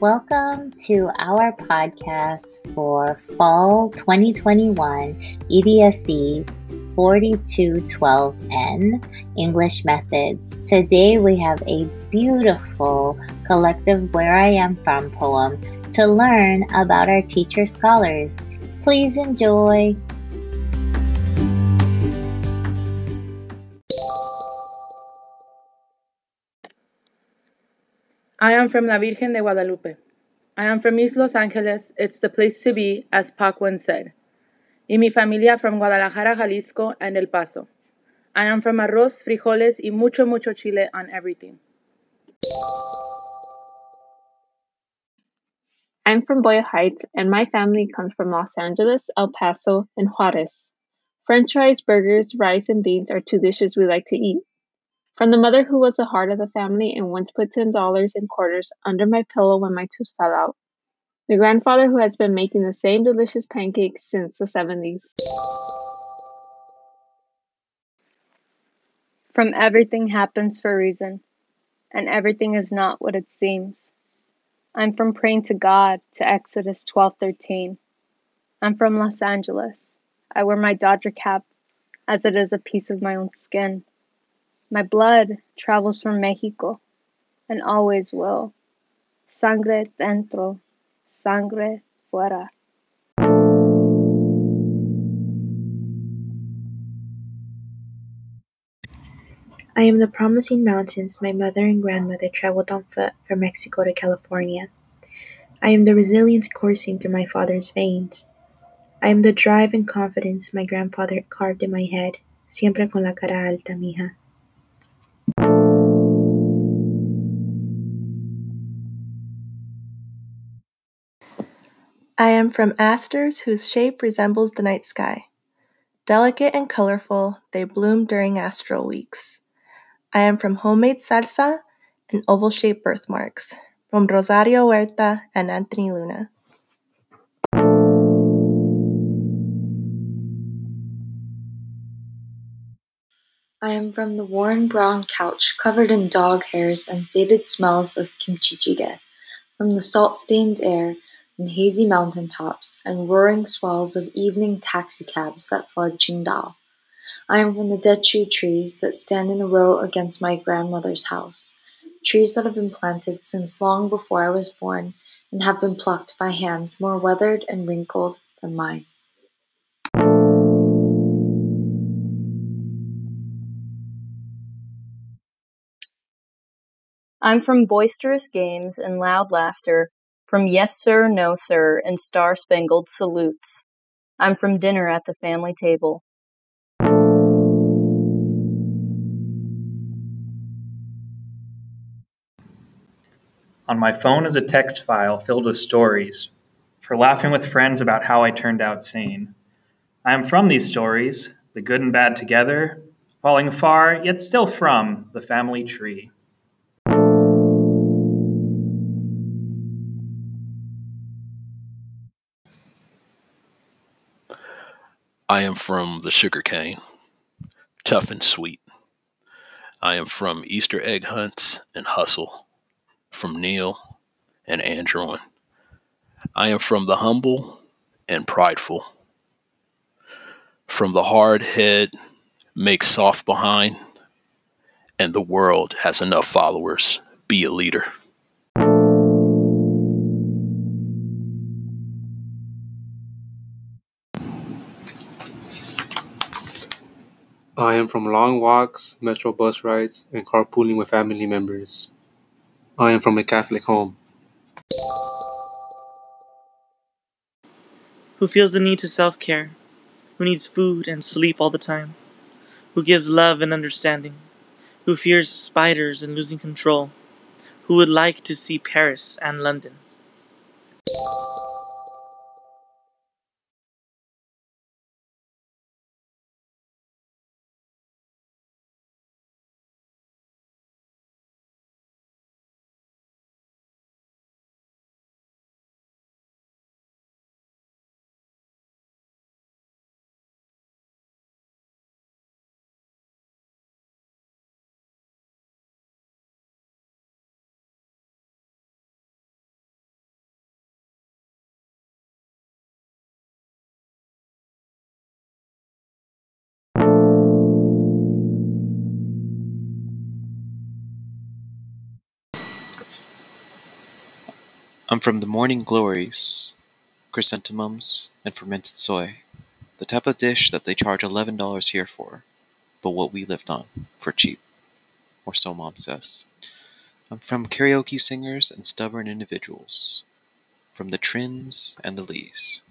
Welcome to our podcast for Fall 2021 EDSE 4212N English Methods. Today we have a beautiful collective Where I Am From poem to learn about our teacher scholars. Please enjoy. I am from La Virgen de Guadalupe. I am from East Los Angeles. It's the place to be, as Pac once said. Y mi familia from Guadalajara, Jalisco, and El Paso. I am from arroz, frijoles, y mucho, mucho chile on everything. I'm from Boyle Heights, and my family comes from Los Angeles, El Paso, and Juarez. French fries, burgers, rice, and beans are two dishes we like to eat. From the mother who was the heart of the family and once put $10 in quarters under my pillow when my tooth fell out. The grandfather who has been making the same delicious pancakes since the 70s. From everything happens for a reason, and everything is not what it seems. I'm from praying to God to Exodus 12:13. I'm from Los Angeles. I wear my Dodger cap as it is a piece of my own skin. My blood travels from Mexico, and always will. Sangre dentro, sangre fuera. I am the promising mountains my mother and grandmother traveled on foot from Mexico to California. I am the resilience coursing through my father's veins. I am the drive and confidence my grandfather carved in my head, siempre con la cara alta, mija. I am from asters whose shape resembles the night sky. Delicate and colorful, they bloom during astral weeks. I am from homemade salsa and oval-shaped birthmarks, from Rosario Huerta and Anthony Luna. I am from the worn brown couch covered in dog hairs and faded smells of kimchi jjigae, from the salt-stained air and hazy mountaintops, and roaring swells of evening taxicabs that flood Qingdao. I am from the Dechu trees that stand in a row against my grandmother's house, trees that have been planted since long before I was born and have been plucked by hands more weathered and wrinkled than mine. I'm from boisterous games and loud laughter, from yes sir, no sir, and star-spangled salutes. I'm from dinner at the family table. On my phone is a text file filled with stories, for laughing with friends about how I turned out sane. I am from these stories, the good and bad together, falling far, yet still from the family tree. I am from the sugarcane, tough and sweet. I am from Easter egg hunts and hustle, from Neil and Andron. I am from the humble and prideful, from the hard head makes soft behind, and the world has enough followers, be a leader. I am from long walks, metro bus rides, and carpooling with family members. I am from a Catholic home. Who feels the need to self-care? Who needs food and sleep all the time? Who gives love and understanding? Who fears spiders and losing control? Who would like to see Paris and London? I'm from the morning glories, chrysanthemums, and fermented soy, the type of dish that they charge $11 here for, but what we lived on, for cheap, or so Mom says. I'm from karaoke singers and stubborn individuals, from the Trins and the Lees.